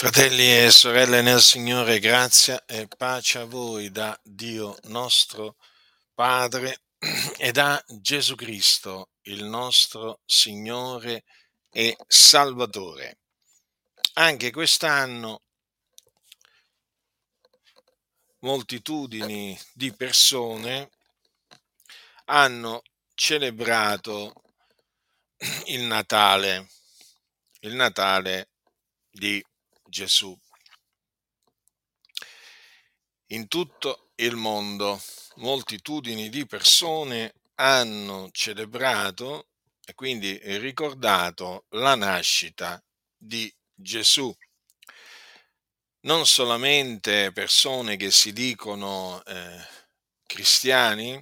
Fratelli e sorelle nel Signore, grazia e pace a voi da Dio nostro Padre e da Gesù Cristo, il nostro Signore e Salvatore. Anche quest'anno moltitudini di persone hanno celebrato il Natale di Gesù in tutto il mondo. Moltitudini di persone hanno celebrato e quindi ricordato la nascita di Gesù. Non solamente persone che si dicono cristiani,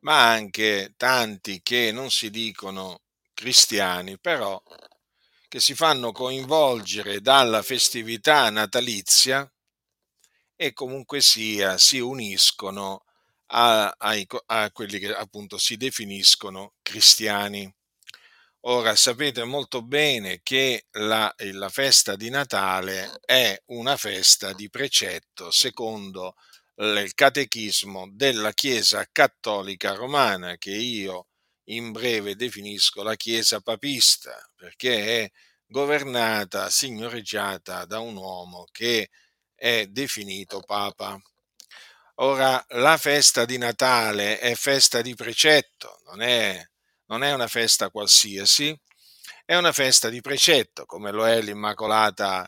ma anche tanti che non si dicono cristiani, però che si fanno coinvolgere dalla festività natalizia e comunque sia si uniscono a quelli che appunto si definiscono cristiani. Ora sapete molto bene che la festa di Natale è una festa di precetto secondo il catechismo della Chiesa Cattolica Romana, che io in breve definisco la Chiesa papista, perché è governata, signoreggiata da un uomo che è definito Papa. Ora, la festa di Natale è festa di precetto, non è una festa qualsiasi, è una festa di precetto, come lo è l'Immacolata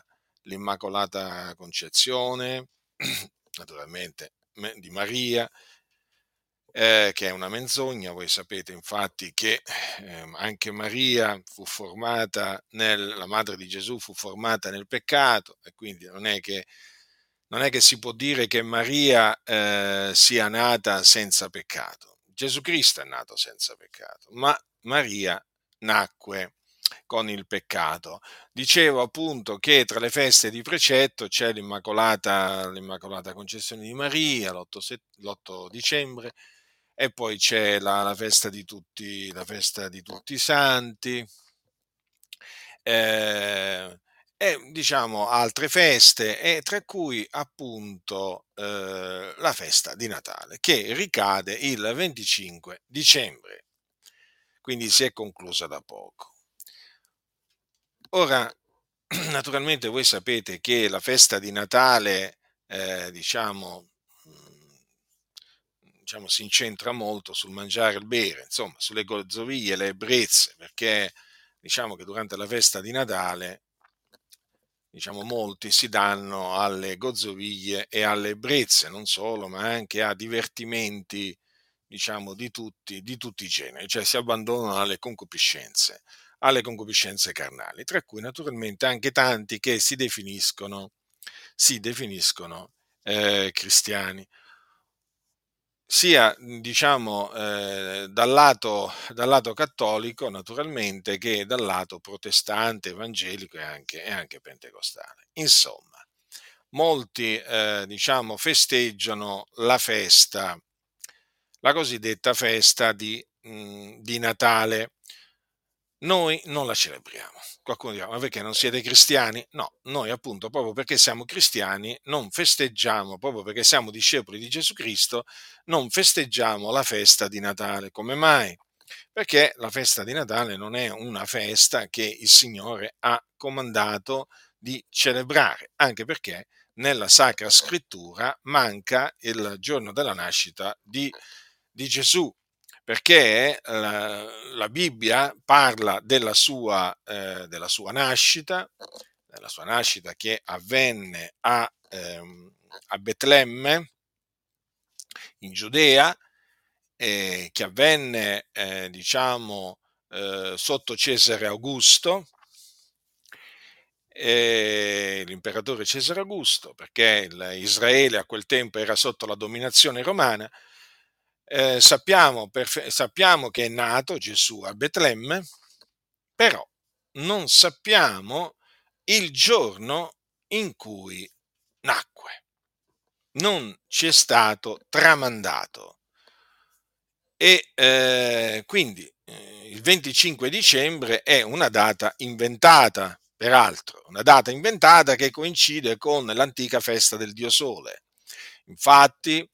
Concezione, naturalmente di Maria, che è una menzogna. Voi sapete infatti che anche Maria la madre di Gesù fu formata nel peccato, e quindi non è che si può dire che Maria sia nata senza peccato. Gesù Cristo è nato senza peccato, ma Maria nacque con il peccato. Dicevo appunto che tra le feste di precetto c'è l'Immacolata Concezione di Maria, l'8 dicembre, e poi c'è la festa di tutti i santi, e diciamo altre feste, e tra cui appunto la festa di Natale, che ricade il 25 dicembre, quindi si è conclusa da poco. Ora, naturalmente voi sapete che la festa di Natale, diciamo, si incentra molto sul mangiare e il bere, insomma, sulle gozzoviglie e le ebbrezze, perché diciamo che durante la festa di Natale, diciamo, molti si danno alle gozzoviglie e alle ebbrezze, non solo, ma anche a divertimenti, diciamo, di tutti i generi, cioè si abbandonano alle concupiscenze carnali, tra cui naturalmente anche tanti che si definiscono cristiani, sia diciamo dal lato cattolico naturalmente che dal lato protestante, evangelico e anche pentecostale. Insomma, molti diciamo festeggiano la cosiddetta festa di Natale. Noi non la celebriamo. Qualcuno dirà: ma perché non siete cristiani? No, noi appunto, proprio perché siamo cristiani, non festeggiamo, proprio perché siamo discepoli di Gesù Cristo, non festeggiamo la festa di Natale. Come mai? Perché la festa di Natale non è una festa che il Signore ha comandato di celebrare, anche perché nella Sacra Scrittura manca il giorno della nascita di Gesù. Perché la Bibbia parla della sua nascita, che avvenne a Betlemme, in Giudea, che avvenne sotto Cesare Augusto, l'imperatore Cesare Augusto, perché Israele a quel tempo era sotto la dominazione romana. Sappiamo che è nato Gesù a Betlemme, però non sappiamo il giorno in cui nacque, non ci è stato tramandato, e quindi il 25 dicembre è una data inventata peraltro una data inventata che coincide con l'antica festa del dio Sole. Infatti,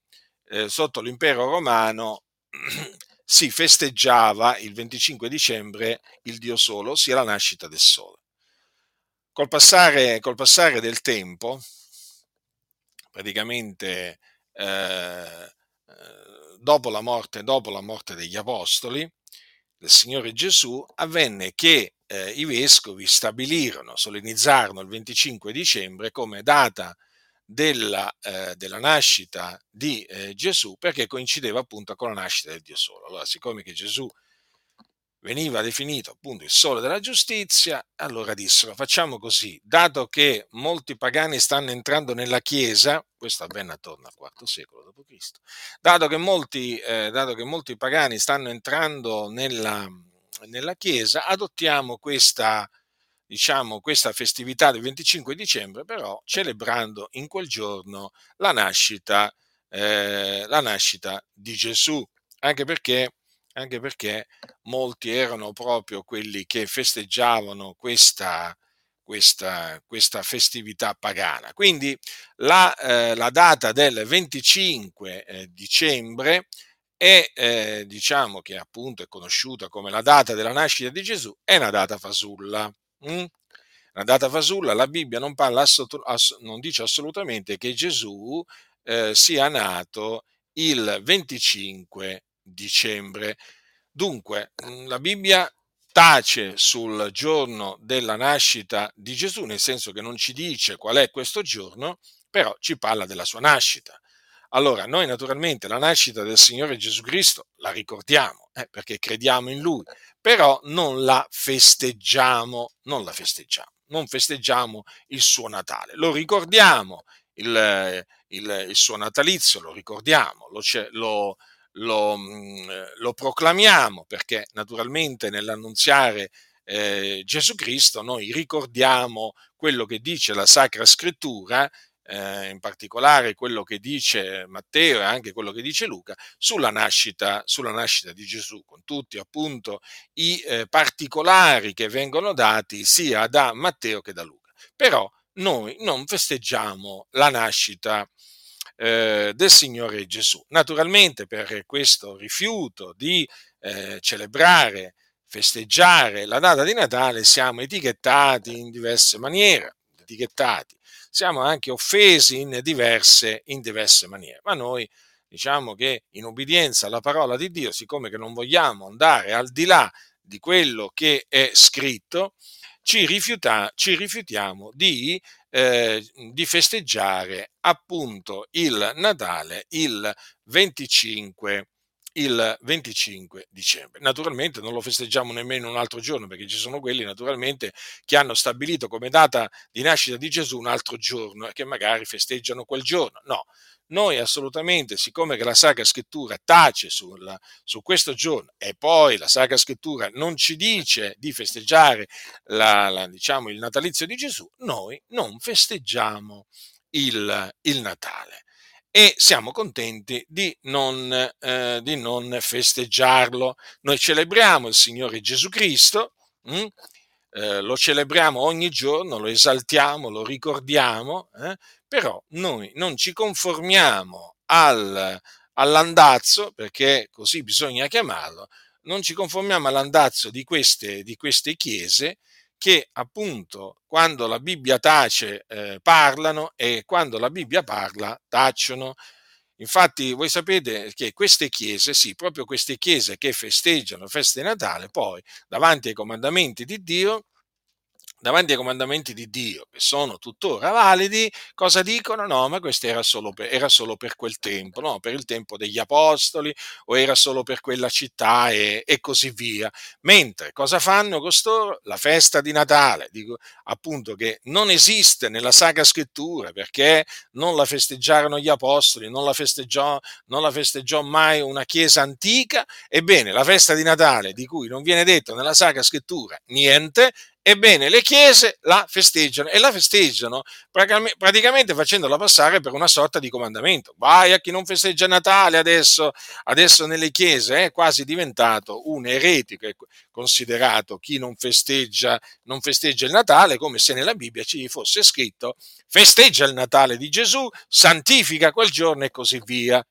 sotto l'impero romano si festeggiava il 25 dicembre il dio Sole, ossia la nascita del Sole. Col passare del tempo, praticamente dopo la morte degli Apostoli, del Signore Gesù, avvenne che i vescovi solenizzarono il 25 dicembre come data della nascita di Gesù, perché coincideva appunto con la nascita del Dio Sole. Allora, siccome che Gesù veniva definito appunto il sole della giustizia, allora dissero: facciamo così, dato che molti pagani stanno entrando nella Chiesa, questo avvenne attorno al IV secolo d.C., dato che molti pagani stanno entrando nella Chiesa, adottiamo questa festività del 25 dicembre, però celebrando in quel giorno la nascita di Gesù, anche perché molti erano proprio quelli che festeggiavano questa festività pagana. Quindi la data del 25 dicembre è che appunto è conosciuta come la data della nascita di Gesù, è una data fasulla. La data fasulla, la Bibbia non dice assolutamente che Gesù sia nato il 25 dicembre. Dunque, la Bibbia tace sul giorno della nascita di Gesù, nel senso che non ci dice qual è questo giorno, però ci parla della sua nascita. Allora, noi naturalmente la nascita del Signore Gesù Cristo la ricordiamo, perché crediamo in Lui, però non la festeggiamo, non festeggiamo il suo Natale. Lo ricordiamo, il suo natalizio lo ricordiamo, lo proclamiamo, perché naturalmente nell'annunziare Gesù Cristo noi ricordiamo quello che dice la Sacra Scrittura, in particolare quello che dice Matteo e anche quello che dice Luca sulla nascita di Gesù, con tutti appunto i particolari che vengono dati sia da Matteo che da Luca. Però noi non festeggiamo la nascita del Signore Gesù. Naturalmente, per questo rifiuto di festeggiare la data di Natale, siamo etichettati in diverse maniere, siamo anche offesi in diverse maniere, ma noi diciamo che in obbedienza alla parola di Dio, siccome che non vogliamo andare al di là di quello che è scritto, ci rifiutiamo di festeggiare appunto il Natale il 25 dicembre. Naturalmente non lo festeggiamo nemmeno un altro giorno, perché ci sono quelli naturalmente che hanno stabilito come data di nascita di Gesù un altro giorno e che magari festeggiano quel giorno. No, noi assolutamente, siccome che la Sacra Scrittura tace su questo giorno, e poi la Sacra Scrittura non ci dice di festeggiare il natalizio di Gesù, noi non festeggiamo il Natale. E siamo contenti di non festeggiarlo. Noi celebriamo il Signore Gesù Cristo, lo celebriamo ogni giorno, lo esaltiamo, lo ricordiamo, però noi non ci conformiamo all'andazzo, perché così bisogna chiamarlo, non ci conformiamo all'andazzo di queste chiese che appunto quando la Bibbia tace parlano e quando la Bibbia parla tacciono. Infatti voi sapete che queste chiese, sì, proprio queste chiese che festeggiano feste di Natale, poi davanti ai comandamenti di Dio, che sono tuttora validi, cosa dicono? No, ma questo era solo per quel tempo, no? Per il tempo degli apostoli, o era solo per quella città e così via. Mentre cosa fanno costoro? La festa di Natale, dico appunto che non esiste nella Sacra Scrittura, perché non la festeggiarono gli apostoli, non la festeggiò mai una chiesa antica. Ebbene, la festa di Natale, di cui non viene detto nella Sacra Scrittura niente, Ebbene, le chiese la festeggiano, e la festeggiano praticamente facendola passare per una sorta di comandamento. Vai a chi non festeggia Natale adesso nelle chiese, è quasi diventato un eretico, è considerato chi non festeggia il Natale, come se nella Bibbia ci fosse scritto: festeggia il Natale di Gesù, santifica quel giorno e così via.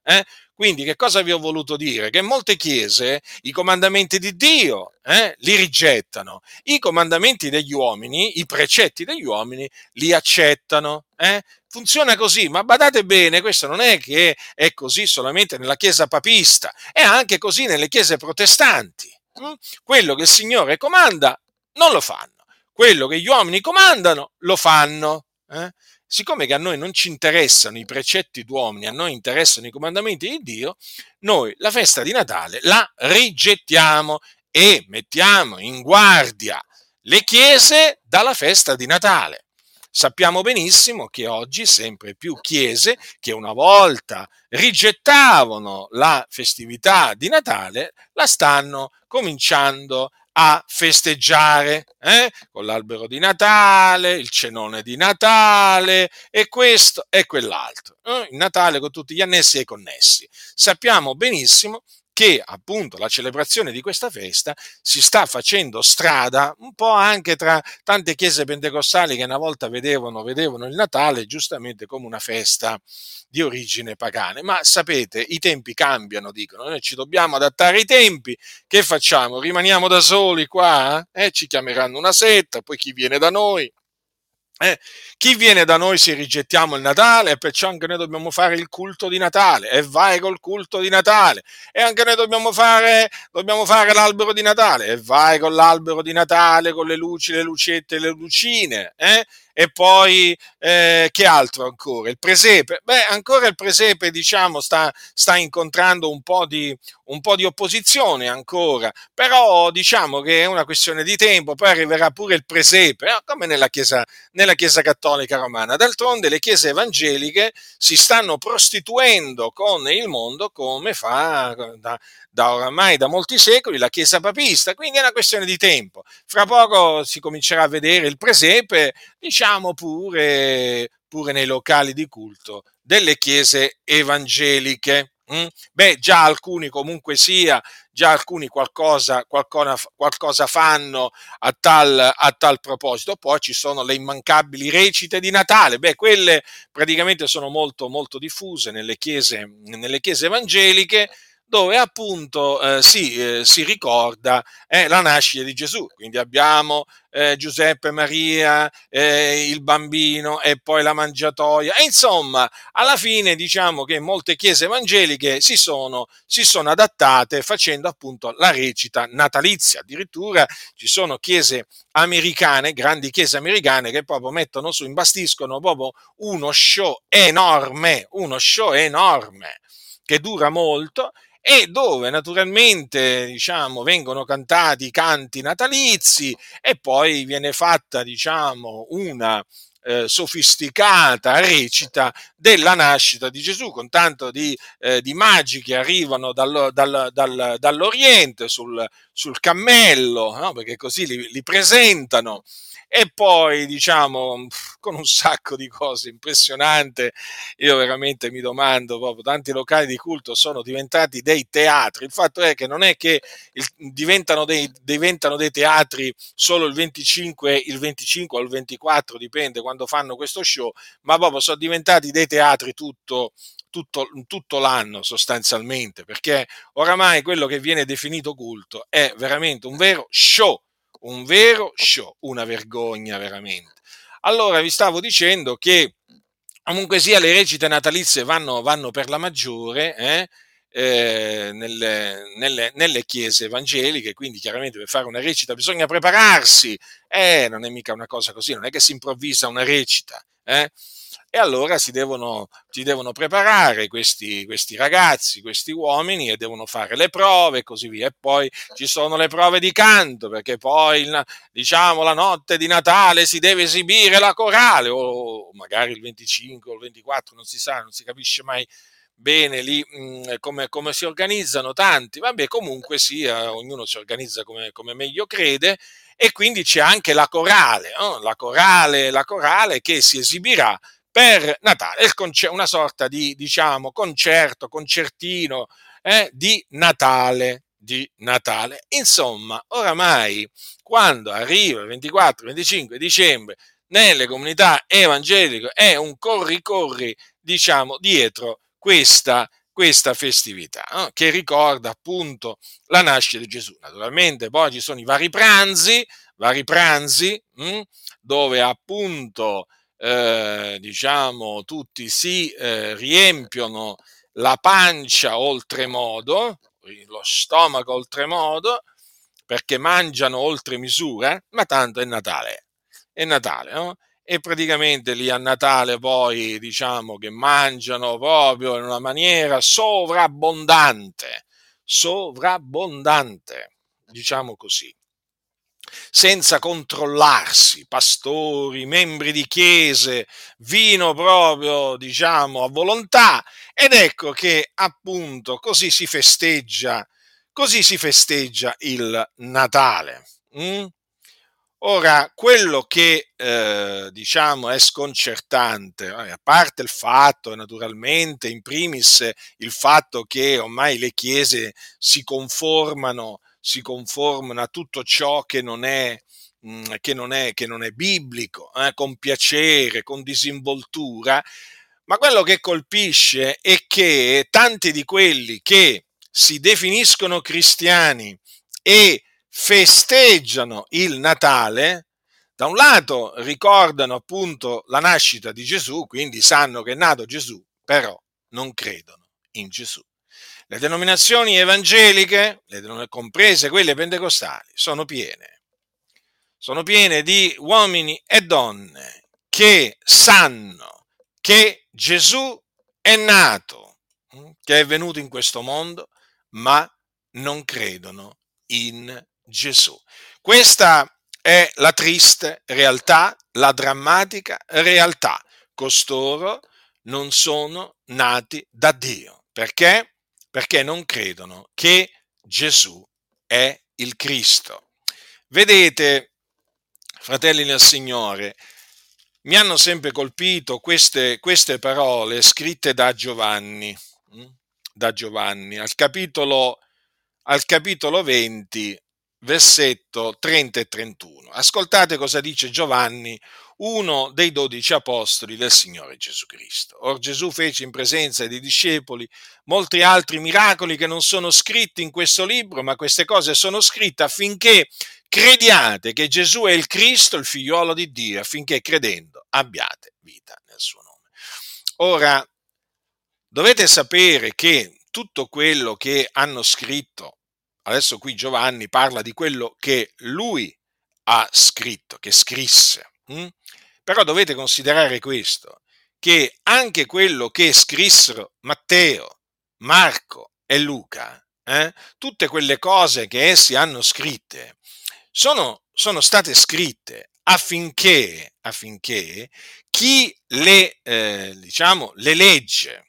Quindi che cosa vi ho voluto dire? Che molte chiese i comandamenti di Dio li rigettano, i comandamenti degli uomini, i precetti degli uomini li accettano. Funziona così, ma badate bene, questo non è che è così solamente nella Chiesa papista, è anche così nelle Chiese protestanti. Quello che il Signore comanda non lo fanno, quello che gli uomini comandano lo fanno. Siccome che a noi non ci interessano i precetti d'uomini, a noi interessano i comandamenti di Dio, noi la festa di Natale la rigettiamo e mettiamo in guardia le chiese dalla festa di Natale. Sappiamo benissimo che oggi sempre più chiese che una volta rigettavano la festività di Natale la stanno cominciando a festeggiare, con l'albero di Natale, il cenone di Natale e questo e quell'altro. Il Natale con tutti gli annessi e connessi. Sappiamo benissimo che appunto la celebrazione di questa festa si sta facendo strada un po' anche tra tante chiese pentecostali che una volta vedevano il Natale giustamente come una festa di origine pagana. Ma sapete, i tempi cambiano, dicono, noi ci dobbiamo adattare ai tempi, che facciamo? Rimaniamo da soli qua? Ci chiameranno una setta, poi chi viene da noi? Chi viene da noi se rigettiamo il Natale, e perciò anche noi dobbiamo fare il culto di Natale, e vai col culto di Natale, e anche noi dobbiamo fare l'albero di Natale, e vai con l'albero di Natale, con le luci, le lucette, le lucine, e poi che altro ancora? Il presepe. Beh, ancora il presepe, diciamo, sta incontrando un po' di opposizione ancora, però diciamo che è una questione di tempo, poi arriverà pure il presepe, come nella Chiesa cattolica romana. D'altronde le chiese evangeliche si stanno prostituendo con il mondo come fa da oramai da molti secoli la Chiesa papista, quindi è una questione di tempo. Fra poco si comincerà a vedere il presepe, diciamo, pure nei locali di culto delle chiese evangeliche. Beh, già alcuni comunque sia, qualcosa fanno a tal proposito. Poi ci sono le immancabili recite di Natale. Beh, quelle praticamente sono molto, molto diffuse nelle chiese evangeliche, dove appunto si ricorda la nascita di Gesù. Quindi abbiamo Giuseppe, Maria, il bambino e poi la mangiatoia. E insomma, alla fine diciamo che molte chiese evangeliche si sono adattate facendo appunto la recita natalizia. Addirittura ci sono chiese americane, grandi chiese americane, che proprio mettono su, imbastiscono proprio uno show enorme che dura molto, e dove naturalmente, diciamo, vengono cantati i canti natalizi e poi viene fatta, diciamo, una sofisticata recita della nascita di Gesù, con tanto di magi che arrivano dall'Oriente sul cammello, no? Perché così li presentano, e poi, diciamo, con un sacco di cose impressionante. Io veramente mi domando, proprio, tanti locali di culto sono diventati dei teatri. Il fatto è che non è che diventano dei teatri solo il 25 o il 24, dipende quando fanno questo show, ma proprio sono diventati dei teatri tutto l'anno sostanzialmente, perché oramai quello che viene definito culto è veramente un vero show, una vergogna veramente. Allora, vi stavo dicendo che comunque sia le recite natalizie vanno per la maggiore nelle chiese evangeliche, quindi chiaramente per fare una recita bisogna prepararsi, non è mica una cosa così, non è che si improvvisa una recita, E allora si devono preparare questi ragazzi, questi uomini, e devono fare le prove e così via. E poi ci sono le prove di canto, perché poi, diciamo, la notte di Natale si deve esibire la corale, o magari il 25 o il 24, non si sa, non si capisce mai bene lì come si organizzano tanti, vabbè, comunque sia, ognuno si organizza come meglio crede, e quindi c'è anche la corale, la corale che si esibirà per Natale, una sorta di, diciamo, concertino di Natale. Insomma, oramai quando arriva il 24-25 dicembre nelle comunità evangeliche è un corri-corri, diciamo, dietro questa festività, no? Che ricorda appunto la nascita di Gesù. Naturalmente poi ci sono i vari pranzi, dove appunto tutti si riempiono la pancia oltremodo, lo stomaco oltremodo, perché mangiano oltre misura, ma tanto è Natale, no? E praticamente lì a Natale poi diciamo che mangiano proprio in una maniera sovrabbondante, diciamo così, senza controllarsi, pastori, membri di chiese, vino proprio, diciamo, a volontà, ed ecco che appunto così si festeggia il Natale. Ora, quello che è sconcertante, a parte il fatto, naturalmente, in primis il fatto che ormai le chiese si conformano a tutto ciò che non è biblico, con piacere, con disinvoltura, ma quello che colpisce è che tanti di quelli che si definiscono cristiani e festeggiano il Natale, da un lato ricordano appunto la nascita di Gesù, quindi sanno che è nato Gesù, però non credono in Gesù. Le denominazioni evangeliche, comprese quelle pentecostali, sono piene di uomini e donne che sanno che Gesù è nato, che è venuto in questo mondo, ma non credono in Gesù. Questa è la triste realtà, la drammatica realtà. Costoro non sono nati da Dio. Perché? Perché non credono che Gesù è il Cristo. Vedete, fratelli nel Signore, mi hanno sempre colpito queste parole scritte da Giovanni al capitolo 20, versetto 30 e 31. Ascoltate cosa dice Giovanni, uno dei 12 apostoli del Signore Gesù Cristo. Or Gesù fece in presenza dei discepoli molti altri miracoli che non sono scritti in questo libro, ma queste cose sono scritte affinché crediate che Gesù è il Cristo, il figliolo di Dio, affinché credendo abbiate vita nel suo nome. Ora, dovete sapere che tutto quello che hanno scritto, adesso qui Giovanni parla di quello che lui ha scritto, che scrisse, però dovete considerare questo, che anche quello che scrissero Matteo, Marco e Luca, tutte quelle cose che essi hanno scritte, sono state scritte affinché chi le legge,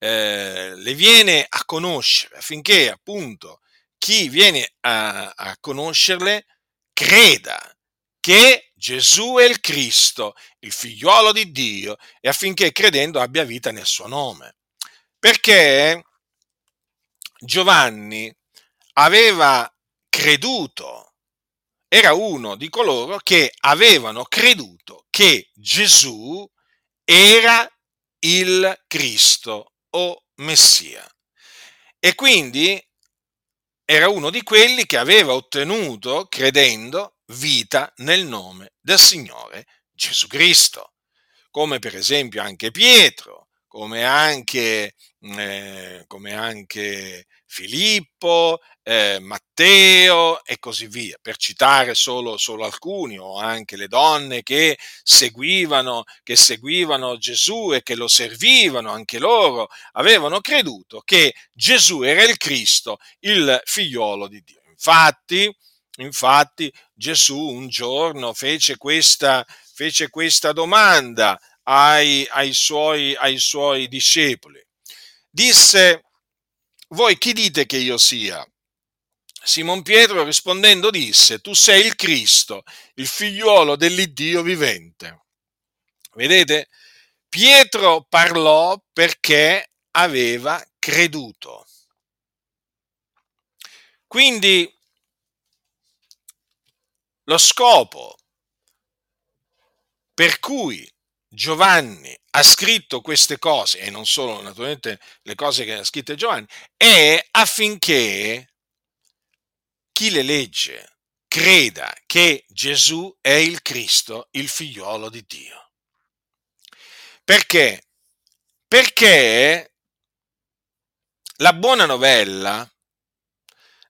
le viene a conoscere, affinché appunto chi viene a conoscerle creda che Gesù è il Cristo, il figliolo di Dio, e affinché credendo abbia vita nel suo nome. Perché Giovanni aveva creduto, era uno di coloro che avevano creduto che Gesù era il Cristo o Messia, e quindi era uno di quelli che aveva ottenuto, credendo, vita nel nome del Signore Gesù Cristo, come per esempio anche Pietro, come anche Filippo, Matteo e così via, per citare solo alcuni, o anche le donne che seguivano Gesù e che lo servivano, anche loro avevano creduto che Gesù era il Cristo, il figliolo di Dio. Infatti Gesù un giorno fece questa domanda ai suoi discepoli. disse: voi chi dite che io sia? Simon Pietro rispondendo disse: tu sei il Cristo, il figliuolo dell'Iddio vivente. Vedete? Pietro parlò perché aveva creduto. Quindi lo scopo per cui Giovanni ha scritto queste cose, e non solo naturalmente le cose che ha scritte Giovanni, è affinché chi le legge creda che Gesù è il Cristo, il figliolo di Dio. Perché? Perché la buona novella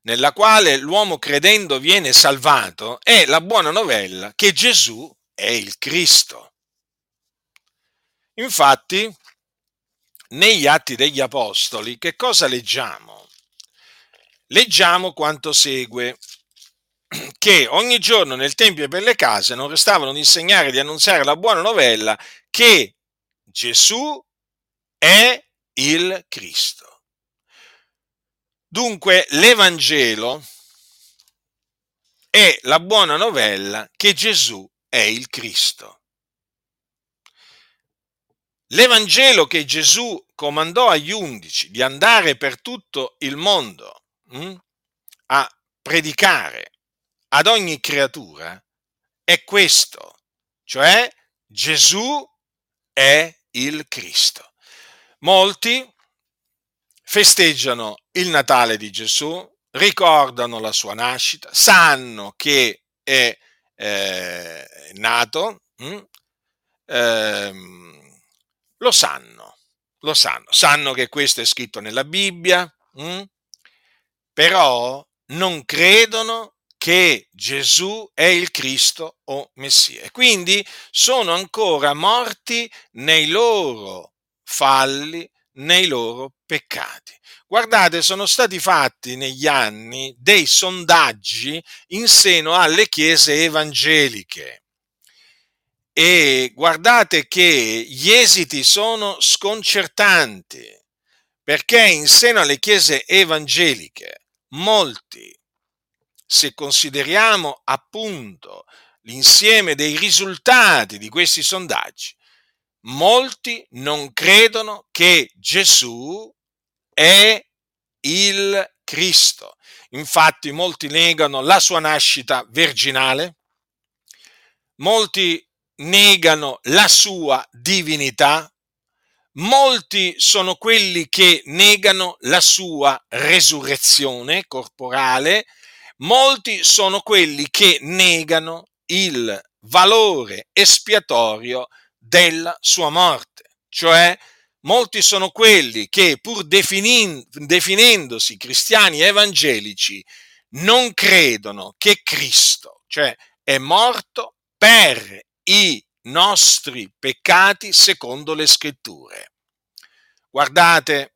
nella quale l'uomo credendo viene salvato è la buona novella che Gesù è il Cristo. Infatti, negli Atti degli Apostoli, che cosa leggiamo? Leggiamo quanto segue: che ogni giorno nel tempio e per le case non restavano di insegnare e di annunziare la buona novella che Gesù è il Cristo. Dunque l'Evangelo è la buona novella che Gesù è il Cristo. L'Evangelo che Gesù comandò agli undici di andare per tutto il mondo a predicare ad ogni creatura è questo, cioè Gesù è il Cristo. Molti festeggiano il Natale di Gesù, ricordano la sua nascita, sanno che è nato, lo sanno che questo è scritto nella Bibbia, però non credono che Gesù è il Cristo o Messia. E quindi sono ancora morti nei loro falli, nei loro peccati. Guardate, sono stati fatti negli anni dei sondaggi in seno alle chiese evangeliche e guardate che gli esiti sono sconcertanti, perché in seno alle chiese evangeliche molti, se consideriamo appunto l'insieme dei risultati di questi sondaggi, molti non credono che Gesù è il Cristo. Infatti molti negano la sua nascita virginale, molti negano la sua divinità, molti sono quelli che negano la sua resurrezione corporale, molti sono quelli che negano il valore espiatorio della sua morte, cioè molti sono quelli che pur definendosi cristiani evangelici non credono che Cristo, cioè, è morto per i nostri peccati secondo le scritture. Guardate,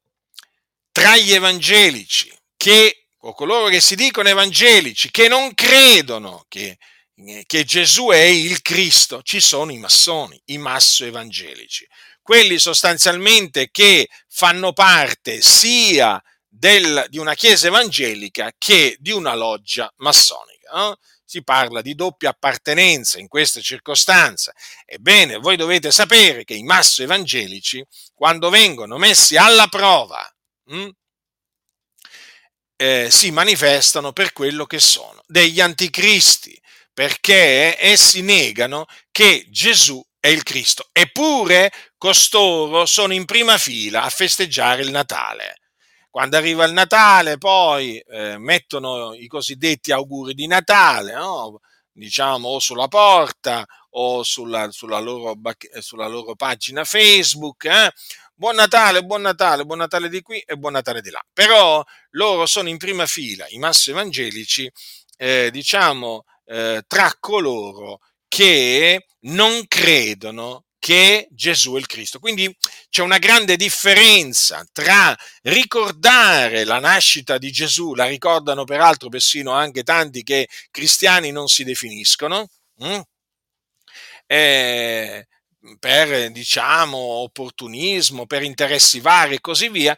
tra gli evangelici che, o coloro che si dicono evangelici, che non credono che Gesù è il Cristo, ci sono i massoni, i massoevangelici, quelli sostanzialmente che fanno parte sia di una chiesa evangelica che di una loggia massonica. No? Si parla di doppia appartenenza in questa circostanza. Ebbene, voi dovete sapere che i massoevangelici, quando vengono messi alla prova, si manifestano per quello che sono, degli anticristi, perché essi negano che Gesù è il Cristo, eppure costoro sono in prima fila a festeggiare il Natale. Quando arriva il Natale poi mettono i cosiddetti auguri di Natale, no? Diciamo o sulla porta o sulla loro pagina Facebook, Buon Natale, buon Natale, buon Natale di qui e buon Natale di là. Però loro sono in prima fila, i massoevangelici, tra coloro che non credono che Gesù è il Cristo. Quindi c'è una grande differenza tra ricordare la nascita di Gesù, la ricordano peraltro persino anche tanti che cristiani non si definiscono, per, diciamo, opportunismo, per interessi vari e così via,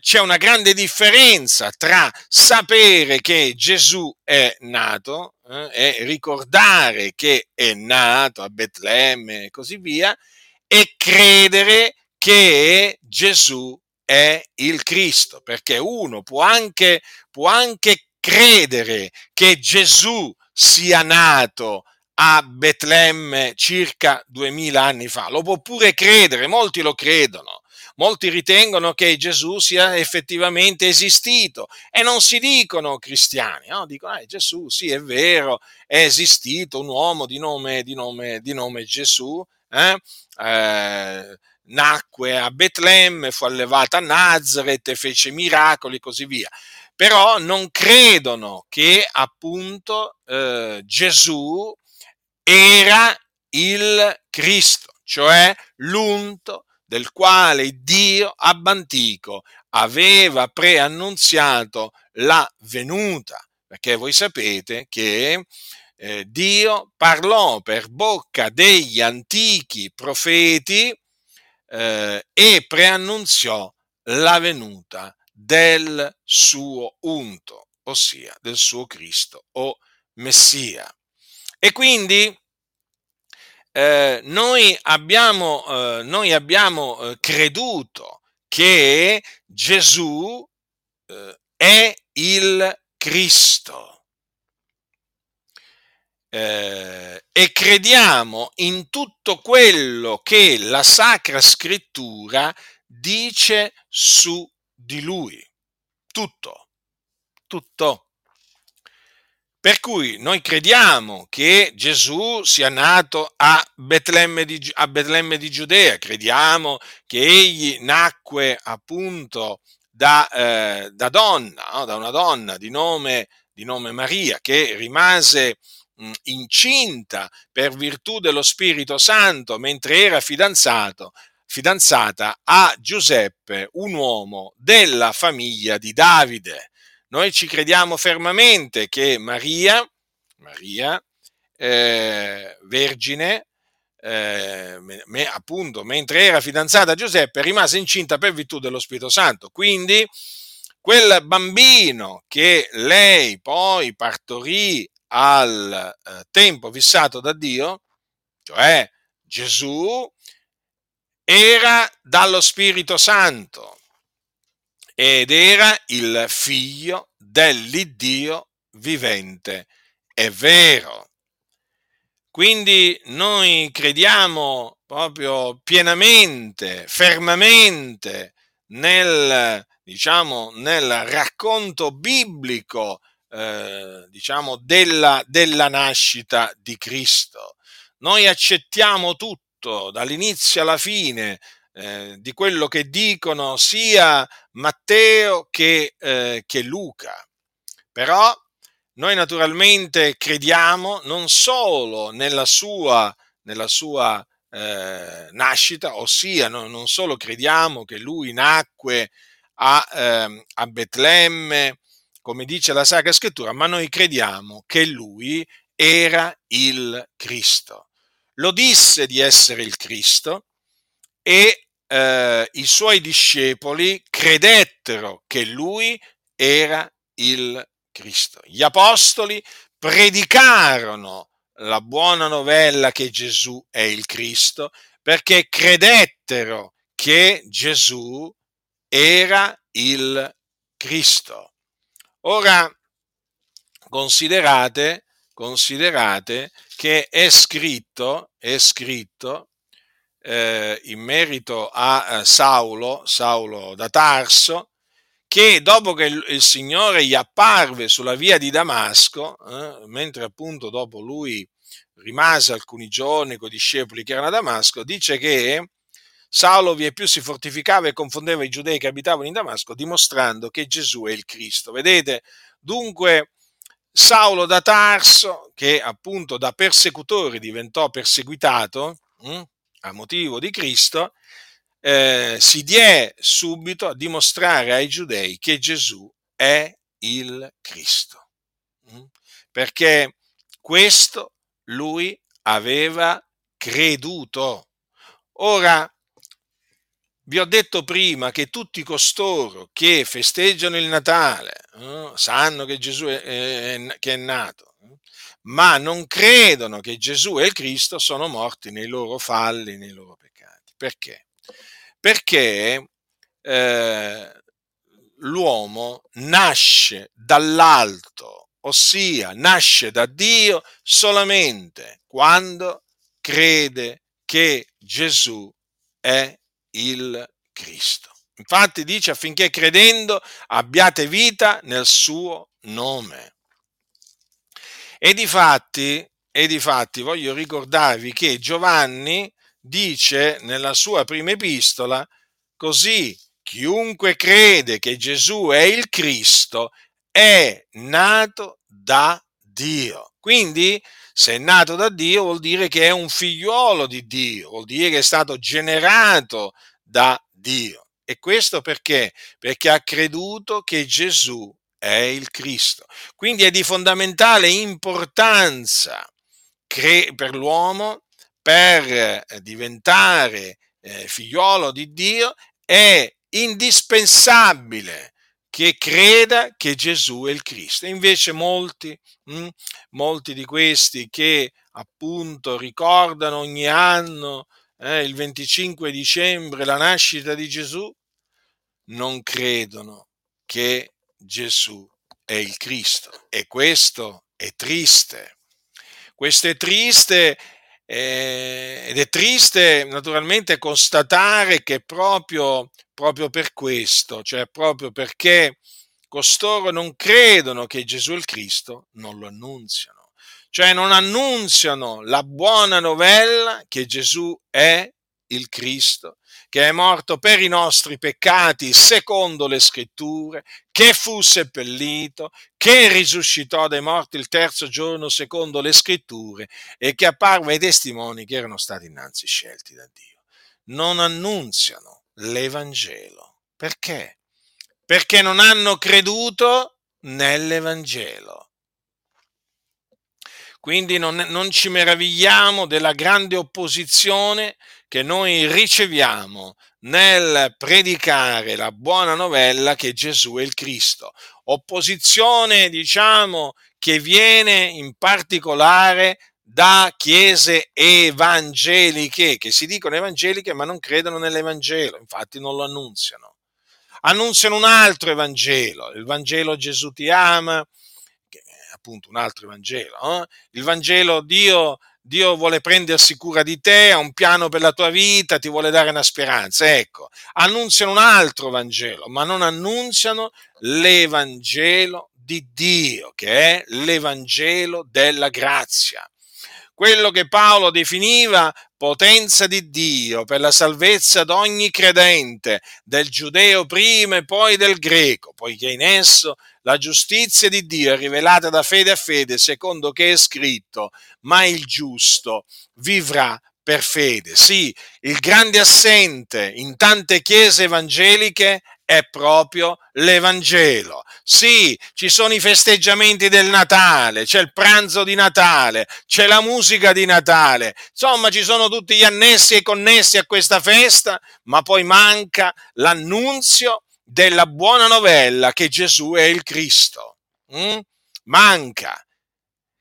c'è una grande differenza tra sapere che Gesù è nato e ricordare che è nato a Betlemme e così via, e credere che Gesù è il Cristo, perché uno può anche credere che Gesù sia nato a Betlemme circa 2000 anni fa, lo può pure credere, molti lo credono, molti ritengono che Gesù sia effettivamente esistito e non si dicono cristiani, no? Dicono, Gesù, sì, è vero, è esistito un uomo di nome Gesù, nacque a Betlemme, fu allevato a Nazareth, fece miracoli e così via, però non credono che appunto Gesù era il Cristo, cioè l'unto del quale Dio ab antico aveva preannunziato la venuta, perché voi sapete che Dio parlò per bocca degli antichi profeti e preannunziò la venuta del suo unto, ossia del suo Cristo o Messia. E quindi noi abbiamo creduto che Gesù è il Cristo e crediamo in tutto quello che la Sacra Scrittura dice su di Lui, tutto. Per cui noi crediamo che Gesù sia nato a Betlemme di Giudea, crediamo che egli nacque appunto da donna, no? Da una donna di nome Maria, che rimase incinta per virtù dello Spirito Santo mentre era fidanzata a Giuseppe, un uomo della famiglia di Davide. Noi ci crediamo fermamente che Maria, vergine, appunto, mentre era fidanzata a Giuseppe, rimase incinta per virtù dello Spirito Santo. Quindi quel bambino che lei poi partorì al tempo fissato da Dio, cioè Gesù, era dallo Spirito Santo. Ed era il figlio dell'Iddio vivente, è vero. Quindi noi crediamo proprio pienamente, fermamente nel racconto biblico, della nascita di Cristo. Noi accettiamo tutto, dall'inizio alla fine, di quello che dicono sia Matteo che Luca, però noi naturalmente crediamo non solo nella sua nascita, ossia non solo crediamo che lui nacque a Betlemme, come dice la Sacra Scrittura, ma noi crediamo che lui era il Cristo. Lo disse di essere il Cristo e i suoi discepoli credettero che lui era il Cristo. Gli apostoli predicarono la buona novella che Gesù è il Cristo perché credettero che Gesù era il Cristo. Ora considerate che è scritto in merito a Saulo da Tarso, che dopo che il Signore gli apparve sulla via di Damasco, mentre appunto dopo lui rimase alcuni giorni con i discepoli che erano a Damasco, dice che Saulo vieppiù si fortificava e confondeva i giudei che abitavano in Damasco, dimostrando che Gesù è il Cristo. Vedete, dunque Saulo da Tarso, che appunto da persecutore diventò perseguitato, a motivo di Cristo, si diè subito a dimostrare ai giudei che Gesù è il Cristo, perché questo lui aveva creduto, Ora, vi ho detto prima che tutti costoro che festeggiano il Natale sanno che Gesù che è nato, ma non credono che Gesù e il Cristo sono morti nei loro falli, nei loro peccati. Perché? Perché l'uomo nasce dall'alto, ossia nasce da Dio solamente quando crede che Gesù è il Cristo. Infatti dice: affinché credendo abbiate vita nel suo nome. E difatti voglio ricordarvi che Giovanni dice nella sua prima epistola così: chiunque crede che Gesù è il Cristo è nato da Dio. Quindi, se è nato da Dio, vuol dire che è un figliuolo di Dio, vuol dire che è stato generato da Dio. E questo perché? Perché ha creduto che Gesù è il Cristo. Quindi è di fondamentale importanza per l'uomo, per diventare figliuolo di Dio, è indispensabile che creda che Gesù è il Cristo. Invece molti di questi che appunto ricordano ogni anno il 25 dicembre la nascita di Gesù, non credono che Gesù è il Cristo. E questo è triste. Questo è triste ed è triste naturalmente constatare che proprio per questo, cioè proprio perché costoro non credono che Gesù è il Cristo, non lo annunziano. Cioè non annunziano la buona novella che Gesù è il Cristo, che è morto per i nostri peccati secondo le Scritture, che fu seppellito, che risuscitò dai morti il terzo giorno secondo le Scritture e che apparve ai testimoni che erano stati innanzi scelti da Dio. Non annunziano l'Evangelo. Perché? Perché non hanno creduto nell'Evangelo. Quindi non ci meravigliamo della grande opposizione che noi riceviamo nel predicare la buona novella che Gesù è il Cristo. Opposizione, diciamo, che viene in particolare da chiese evangeliche, che si dicono evangeliche ma non credono nell'Evangelo, infatti non lo annunziano. Annunziano un altro Evangelo, il Vangelo Gesù ti ama, che è appunto un altro Evangelo, il Vangelo Dio vuole prendersi cura di te, ha un piano per la tua vita, ti vuole dare una speranza. Ecco, annunziano un altro Vangelo, ma non annunziano l'Evangelo di Dio, che è l'Evangelo della grazia. Quello che Paolo definiva potenza di Dio per la salvezza d'ogni credente, del giudeo prima e poi del greco, poiché in esso la giustizia di Dio è rivelata da fede a fede, secondo che è scritto: ma il giusto vivrà per fede. Sì, il grande assente in tante chiese evangeliche è proprio l'Evangelo. Sì, ci sono i festeggiamenti del Natale, c'è il pranzo di Natale, c'è la musica di Natale, insomma ci sono tutti gli annessi e connessi a questa festa, ma poi manca l'annunzio della buona novella che Gesù è il Cristo. Manca.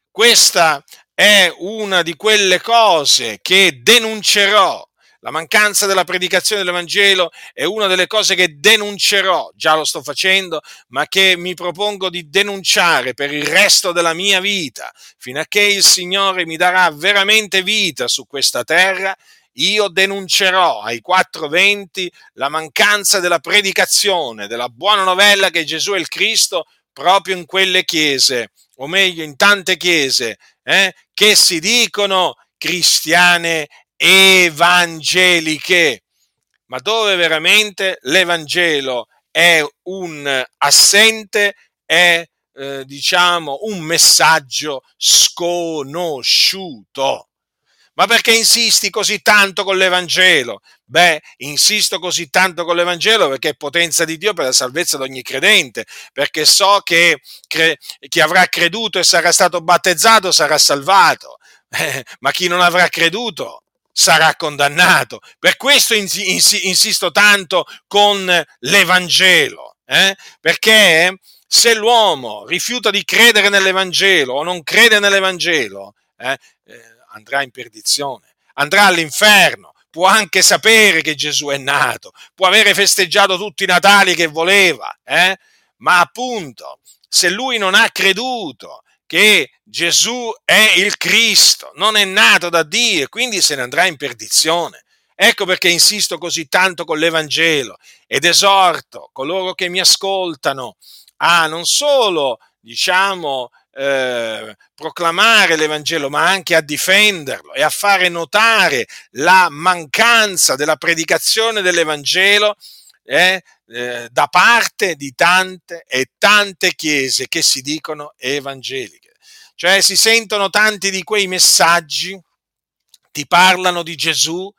Questa è una di quelle cose che denuncerò. La mancanza della predicazione dell'Evangelo è una delle cose che denuncerò, già lo sto facendo, ma che mi propongo di denunciare per il resto della mia vita, fino a che il Signore mi darà veramente vita su questa terra. Io denuncerò ai quattro venti la mancanza della predicazione, della buona novella che Gesù è il Cristo, proprio in quelle chiese, o meglio in tante chiese, che si dicono cristiane evangeliche, ma dove veramente l'Evangelo è un assente, è diciamo un messaggio sconosciuto. Ma perché insisti così tanto con l'Evangelo? Beh, insisto così tanto con l'Evangelo perché è potenza di Dio per la salvezza di ogni credente, perché so che chi avrà creduto e sarà stato battezzato sarà salvato, ma chi non avrà creduto sarà condannato. Per questo insisto tanto con l'Evangelo, perché se l'uomo rifiuta di credere nell'Evangelo o non crede nell'Evangelo, andrà in perdizione, andrà all'inferno. Può anche sapere che Gesù è nato, può avere festeggiato tutti i Natali che voleva, ma appunto, se lui non ha creduto che Gesù è il Cristo, non è nato da Dio, e quindi se ne andrà in perdizione. Ecco perché insisto così tanto con l'Evangelo ed esorto coloro che mi ascoltano a non solo, proclamare l'Evangelo, ma anche a difenderlo e a fare notare la mancanza della predicazione dell'Evangelo da parte di tante e tante chiese che si dicono evangeliche. Cioè si sentono tanti di quei messaggi, ti parlano di Gesù,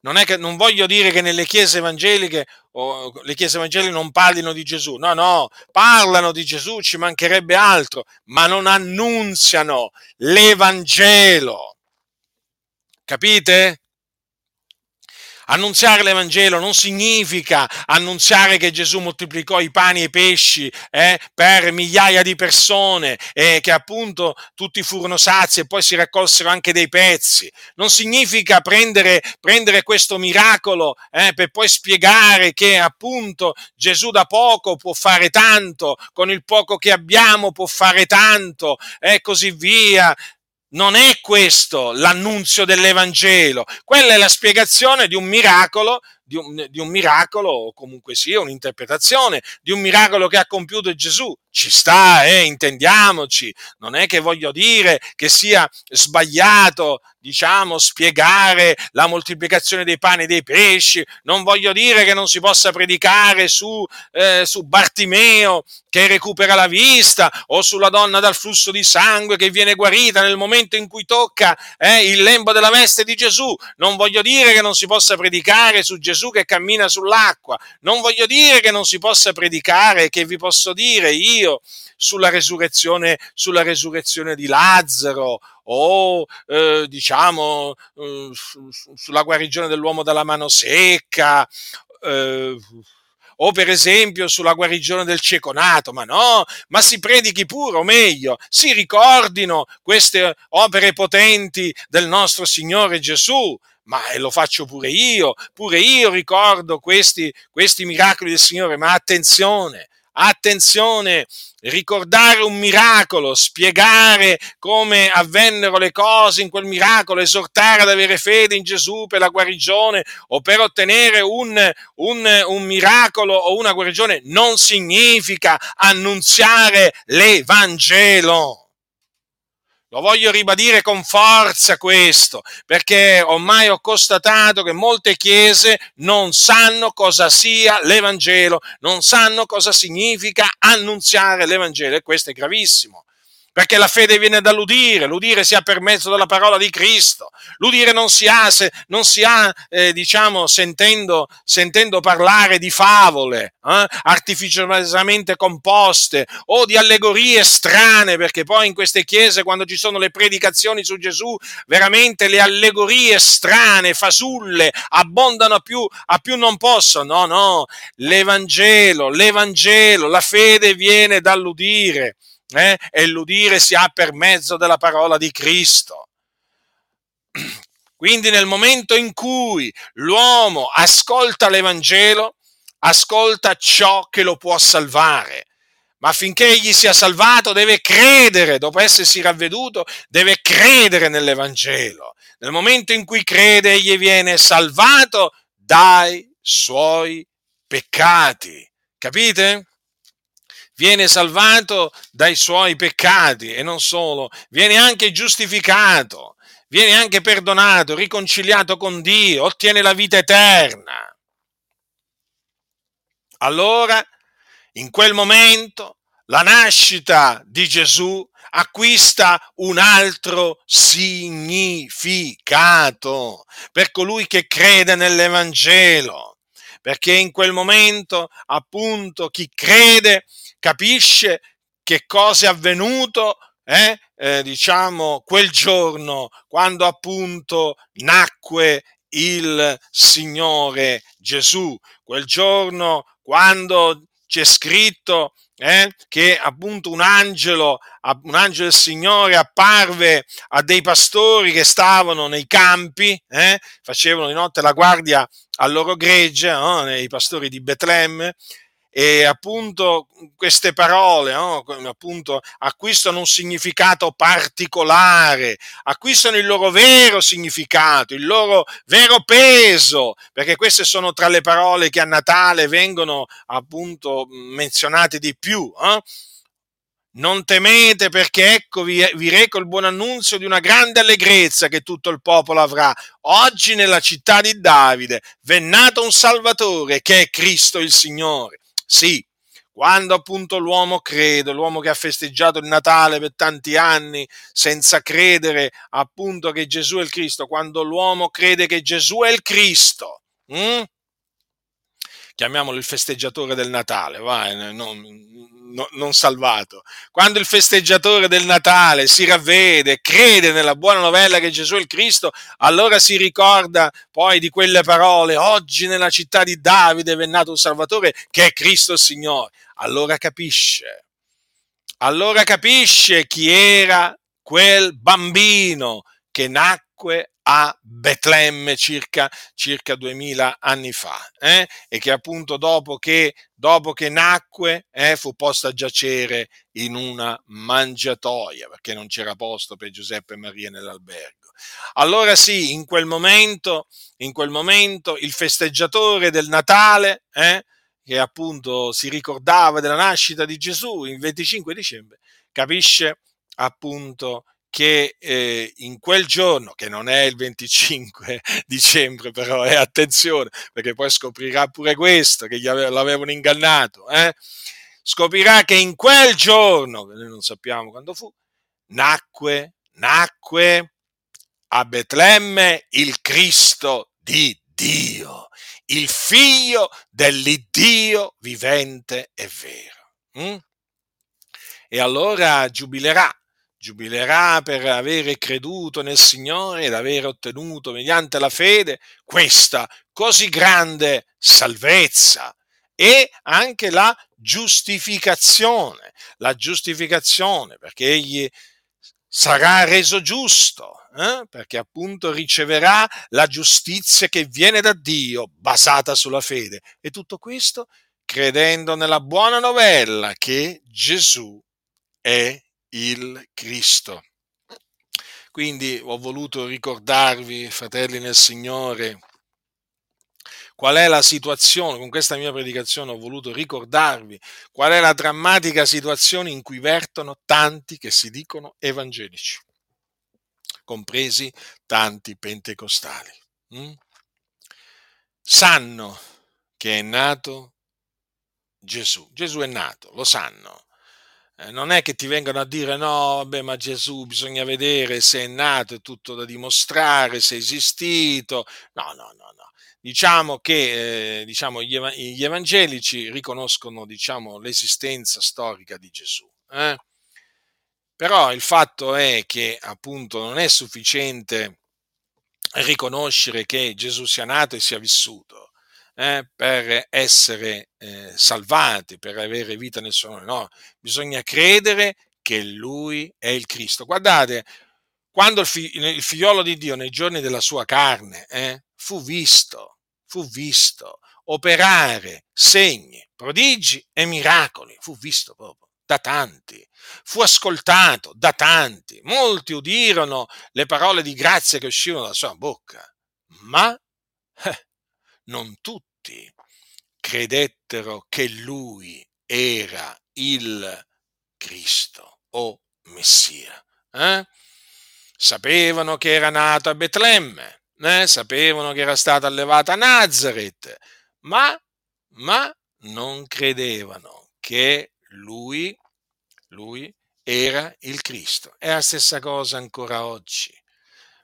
non voglio dire che nelle chiese evangeliche o le chiese evangeliche non parlino di Gesù, no, parlano di Gesù, ci mancherebbe altro, ma non annunziano l'Evangelo, capite? Annunziare l'Evangelo non significa annunziare che Gesù moltiplicò i pani e i pesci per migliaia di persone e che appunto tutti furono sazi e poi si raccolsero anche dei pezzi. Non significa prendere questo miracolo per poi spiegare che appunto Gesù da poco può fare tanto, con il poco che abbiamo può fare tanto e così via. Non è questo l'annunzio dell'Evangelo, quella è la spiegazione di un miracolo, di un miracolo o comunque sia un'interpretazione di un miracolo che ha compiuto Gesù. Ci sta, intendiamoci, non è che voglio dire che sia sbagliato, spiegare la moltiplicazione dei pani e dei pesci, non voglio dire che non si possa predicare su Bartimeo che recupera la vista o sulla donna dal flusso di sangue che viene guarita nel momento in cui tocca il lembo della veste di Gesù, non voglio dire che non si possa predicare su Gesù che cammina sull'acqua, non voglio dire che non si possa predicare, che vi posso dire io, sulla resurrezione di Lazzaro o sulla guarigione dell'uomo dalla mano secca o per esempio sulla guarigione del cieco nato, ma si predichi pure, o meglio, si ricordino queste opere potenti del nostro Signore Gesù. Ma lo faccio pure io ricordo questi miracoli del Signore, ma attenzione, ricordare un miracolo, spiegare come avvennero le cose in quel miracolo, esortare ad avere fede in Gesù per la guarigione o per ottenere un miracolo o una guarigione non significa annunziare l'Evangelo. Lo voglio ribadire con forza questo, perché ormai ho constatato che molte chiese non sanno cosa sia l'Evangelo, non sanno cosa significa annunziare l'Evangelo, e questo è gravissimo, perché la fede viene dall'udire, l'udire sia per mezzo della parola di Cristo, l'udire non si ha sentendo parlare di favole artificiosamente composte o di allegorie strane, perché poi in queste chiese quando ci sono le predicazioni su Gesù, veramente le allegorie strane, fasulle, abbondano a più non posso, no, l'Evangelo, la fede viene dall'udire. E l'udire si ha per mezzo della parola di Cristo. Quindi nel momento in cui l'uomo ascolta l'Evangelo, ascolta ciò che lo può salvare, ma affinché egli sia salvato deve credere, dopo essersi ravveduto, deve credere nell'Evangelo. Nel momento in cui crede, egli viene salvato dai suoi peccati, capite? Viene salvato dai suoi peccati e non solo, viene anche giustificato, viene anche perdonato, riconciliato con Dio, ottiene la vita eterna. Allora, in quel momento, la nascita di Gesù acquista un altro significato per colui che crede nell'Evangelo, perché in quel momento, appunto, chi crede capisce che cosa è avvenuto quel giorno, quando appunto nacque il Signore Gesù, quel giorno quando c'è scritto che appunto un angelo del Signore apparve a dei pastori che stavano nei campi, facevano di notte la guardia al loro gregge, nei pastori di Betlemme, e appunto queste parole appunto acquistano un significato particolare, acquistano il loro vero significato, il loro vero peso, perché queste sono tra le parole che a Natale vengono appunto menzionate di più. Non temete, perché ecco vi reco il buon annunzio di una grande allegrezza che tutto il popolo avrà. Oggi nella città di Davide v'è nato un Salvatore, che è Cristo il Signore. Sì, quando appunto l'uomo che ha festeggiato il Natale per tanti anni senza credere appunto che Gesù è il Cristo, quando l'uomo crede che Gesù è il Cristo, chiamiamolo il festeggiatore del Natale, non salvato, quando il festeggiatore del Natale si ravvede, crede nella buona novella che Gesù è il Cristo, allora si ricorda poi di quelle parole: oggi nella città di Davide è nato un Salvatore, che è Cristo il Signore. Allora capisce chi era quel bambino che nacque a Betlemme circa 2000 anni fa, e che appunto dopo che nacque fu posto a giacere in una mangiatoia, perché non c'era posto per Giuseppe e Maria nell'albergo. Allora sì, in quel momento il festeggiatore del Natale, che appunto si ricordava della nascita di Gesù il 25 dicembre, capisce appunto che in quel giorno, che non è il 25 dicembre però, attenzione, perché poi scoprirà pure questo, che l'avevano ingannato, scoprirà che in quel giorno, noi non sappiamo quando fu, nacque a Betlemme il Cristo di Dio, il figlio dell'Iddio vivente e vero. E allora giubilerà per avere creduto nel Signore ed aver ottenuto mediante la fede questa così grande salvezza e anche la giustificazione, perché egli sarà reso giusto, perché appunto riceverà la giustizia che viene da Dio basata sulla fede, e tutto questo credendo nella buona novella che Gesù è il Cristo. Quindi ho voluto ricordarvi, fratelli nel Signore, qual è la situazione, con questa mia predicazione ho voluto ricordarvi qual è la drammatica situazione in cui vertono tanti che si dicono evangelici, compresi tanti pentecostali. Sanno che è nato Gesù è nato, lo sanno. Non è che ti vengano a dire: no, vabbè, ma Gesù bisogna vedere se è nato, è tutto da dimostrare, se è esistito. No. Diciamo che gli evangelici riconoscono, l'esistenza storica di Gesù. Però il fatto è che appunto non è sufficiente riconoscere che Gesù sia nato e sia vissuto per essere salvati, per avere vita nel suo nome. No, bisogna credere che lui è il Cristo. Guardate, quando il figliolo di Dio nei giorni della sua carne fu visto operare segni, prodigi e miracoli, fu visto proprio da tanti, fu ascoltato da tanti, molti udirono le parole di grazia che uscivano dalla sua bocca, ma non tutti credettero che lui era il Cristo o Messia. Sapevano che era nato a Betlemme, sapevano che era stato allevato a Nazareth, ma non credevano che lui era il Cristo. È la stessa cosa ancora oggi.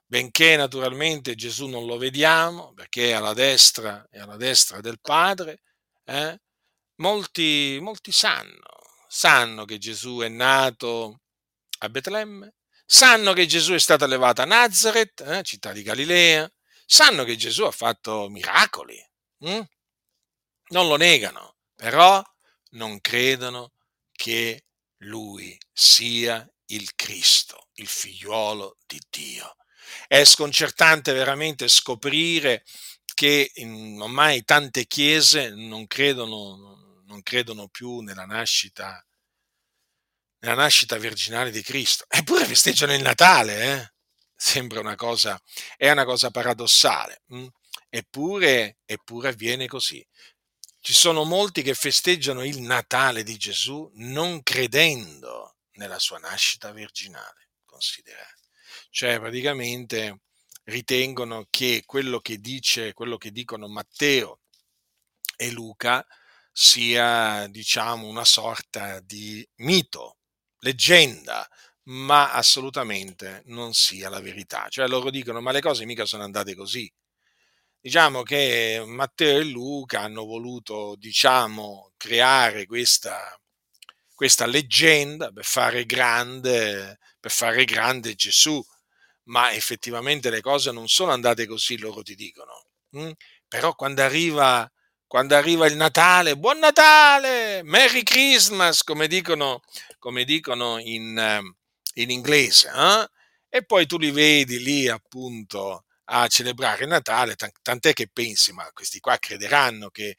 Benché naturalmente Gesù non lo vediamo, perché è alla destra del Padre, molti sanno che Gesù è nato a Betlemme, sanno che Gesù è stato allevato a Nazareth, città di Galilea, sanno che Gesù ha fatto miracoli, non lo negano, però non credono che lui sia il Cristo, il figliuolo di Dio. È sconcertante veramente scoprire che ormai tante chiese non credono più nella nascita virginale di Cristo, eppure festeggiano il Natale, Sembra è una cosa paradossale, eppure avviene così. Ci sono molti che festeggiano il Natale di Gesù non credendo nella sua nascita virginale, considerate. Cioè praticamente ritengono che quello che dicono Matteo e Luca sia, diciamo, una sorta di mito, leggenda, ma assolutamente non sia la verità. Cioè loro dicono, ma le cose mica sono andate così. Diciamo che Matteo e Luca hanno voluto, diciamo, creare questa leggenda per fare grande Gesù, ma effettivamente le cose non sono andate così, loro ti dicono. Però quando arriva il Natale, buon Natale, Merry Christmas, come dicono in inglese, e poi tu li vedi lì appunto a celebrare il Natale, tant'è che pensi, ma questi qua crederanno che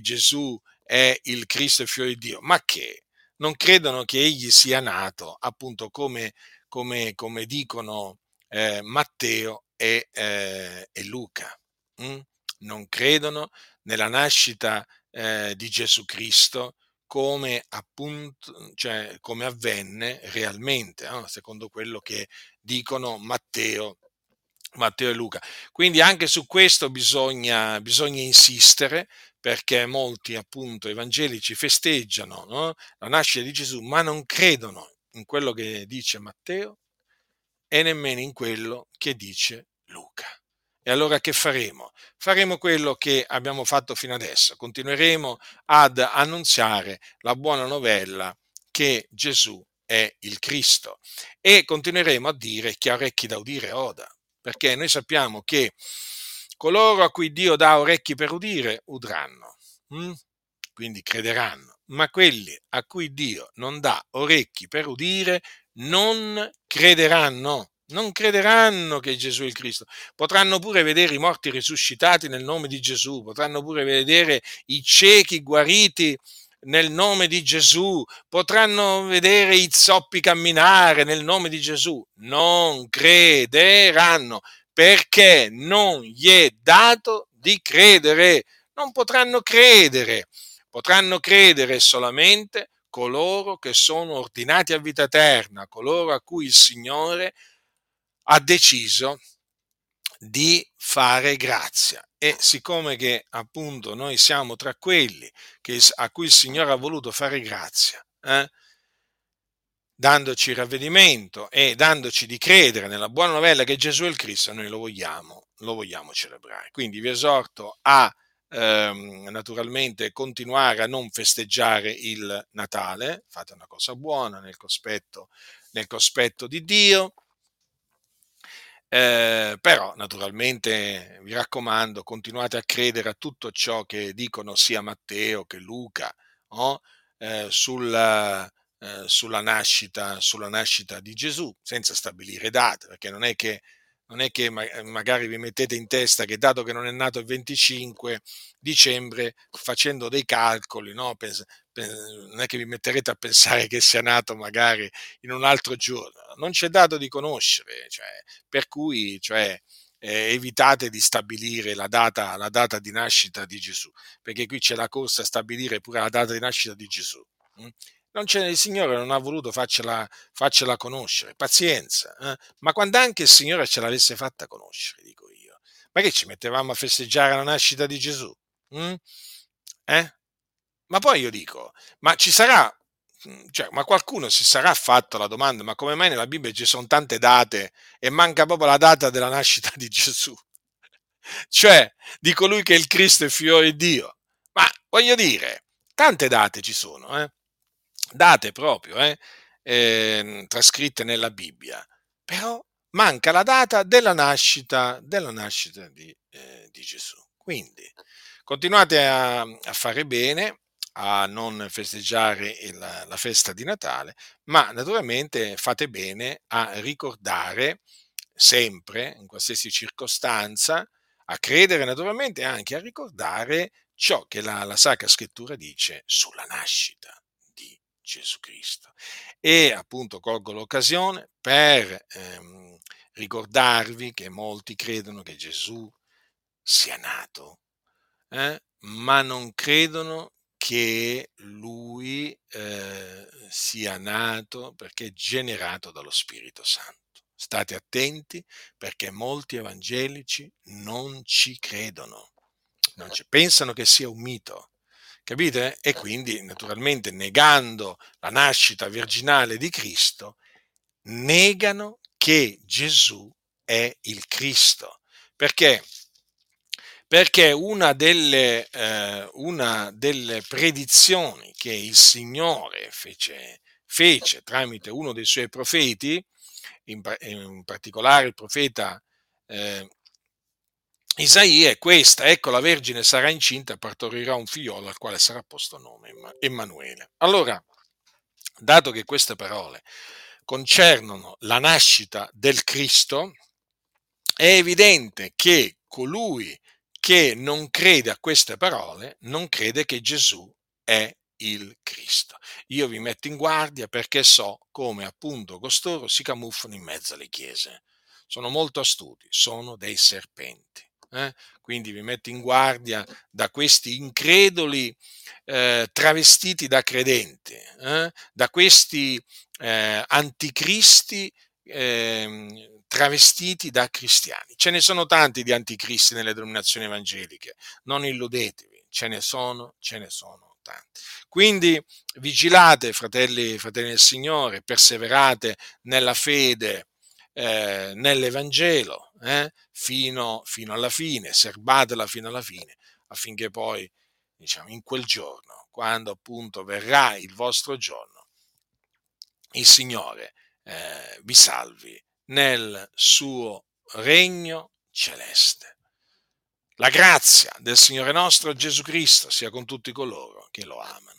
Gesù è il Cristo e il Figlio di Dio, ma che non credono che egli sia nato appunto come dicono Matteo e Luca. Non credono nella nascita di Gesù Cristo come appunto, cioè come avvenne realmente, secondo quello che dicono Matteo e Luca. Quindi anche su questo bisogna insistere, perché molti appunto evangelici festeggiano, no? La nascita di Gesù, ma non credono in quello che dice Matteo e nemmeno in quello che dice Luca. E allora che faremo? Faremo quello che abbiamo fatto fino adesso, continueremo ad annunziare la buona novella che Gesù è il Cristo e continueremo a dire chi ha orecchi da udire oda. Perché noi sappiamo che coloro a cui Dio dà orecchi per udire, udranno, quindi crederanno, ma quelli a cui Dio non dà orecchi per udire non crederanno. Non crederanno che Gesù è il Cristo. Potranno pure vedere i morti risuscitati nel nome di Gesù, potranno pure vedere i ciechi guariti nel nome di Gesù, potranno vedere i zoppi camminare nel nome di Gesù. Non crederanno perché non gli è dato di credere. Non potranno credere. Potranno credere solamente coloro che sono ordinati a vita eterna, coloro a cui il Signore ha deciso di fare grazia. E siccome che appunto noi siamo tra quelli a cui il Signore ha voluto fare grazia, dandoci ravvedimento e dandoci di credere nella buona novella che Gesù è il Cristo, noi lo vogliamo celebrare. Quindi vi esorto a naturalmente continuare a non festeggiare il Natale, fate una cosa buona nel cospetto di Dio. Però naturalmente vi raccomando, continuate a credere a tutto ciò che dicono sia Matteo che Luca sulla nascita di Gesù, senza stabilire date, perché non è che magari vi mettete in testa che dato che non è nato il 25 dicembre, facendo dei calcoli, no? Non è che vi metterete a pensare che sia nato magari in un altro giorno, non c'è dato di conoscere, cioè, per cui evitate di stabilire la data di nascita di Gesù, perché qui c'è la corsa a stabilire pure la data di nascita di Gesù. Il Signore non ha voluto farcela conoscere, pazienza, ma quando anche il Signore ce l'avesse fatta conoscere, dico io, ma che ci mettevamo a festeggiare la nascita di Gesù? Ma poi io dico, ma ci sarà, cioè, ma qualcuno si sarà fatto la domanda, ma come mai nella Bibbia ci sono tante date e manca proprio la data della nascita di Gesù? Cioè, di colui che è il Cristo e il Figlio di Dio. Ma voglio dire, tante date ci sono, date proprio trascritte nella Bibbia, però manca la data della nascita di Gesù. Quindi continuate a fare bene, a non festeggiare la festa di Natale, ma naturalmente fate bene a ricordare sempre, in qualsiasi circostanza, a credere naturalmente anche a ricordare ciò che la Sacra Scrittura dice sulla nascita di Gesù Cristo. E appunto colgo l'occasione per ricordarvi che molti credono che Gesù sia nato, ma non credono che lui sia nato perché è generato dallo Spirito Santo. State attenti, perché molti evangelici non ci credono, pensano che sia un mito, capite? E quindi naturalmente, negando la nascita virginale di Cristo, negano che Gesù è il Cristo. Perché una delle predizioni che il Signore fece tramite uno dei suoi profeti, in particolare il profeta Isaia, è questa: ecco, la Vergine sarà incinta, partorirà un figliolo al quale sarà posto nome Emanuele. Allora, dato che queste parole concernono la nascita del Cristo, è evidente che colui che non crede a queste parole non crede che Gesù è il Cristo. Io vi metto in guardia, perché so come appunto costoro si camuffano in mezzo alle chiese. Sono molto astuti, sono dei serpenti. Quindi vi metto in guardia da questi increduli travestiti da credenti, da questi anticristi travestiti da cristiani. Ce ne sono tanti di anticristi nelle denominazioni evangeliche, non illudetevi, ce ne sono. Quindi vigilate, fratelli del Signore, perseverate nella fede, nell'Evangelo, fino alla fine, serbatela fino alla fine, affinché poi, in quel giorno, quando appunto verrà il vostro giorno, il Signore vi salvi nel suo regno celeste. La grazia del Signore nostro Gesù Cristo sia con tutti coloro che lo amano.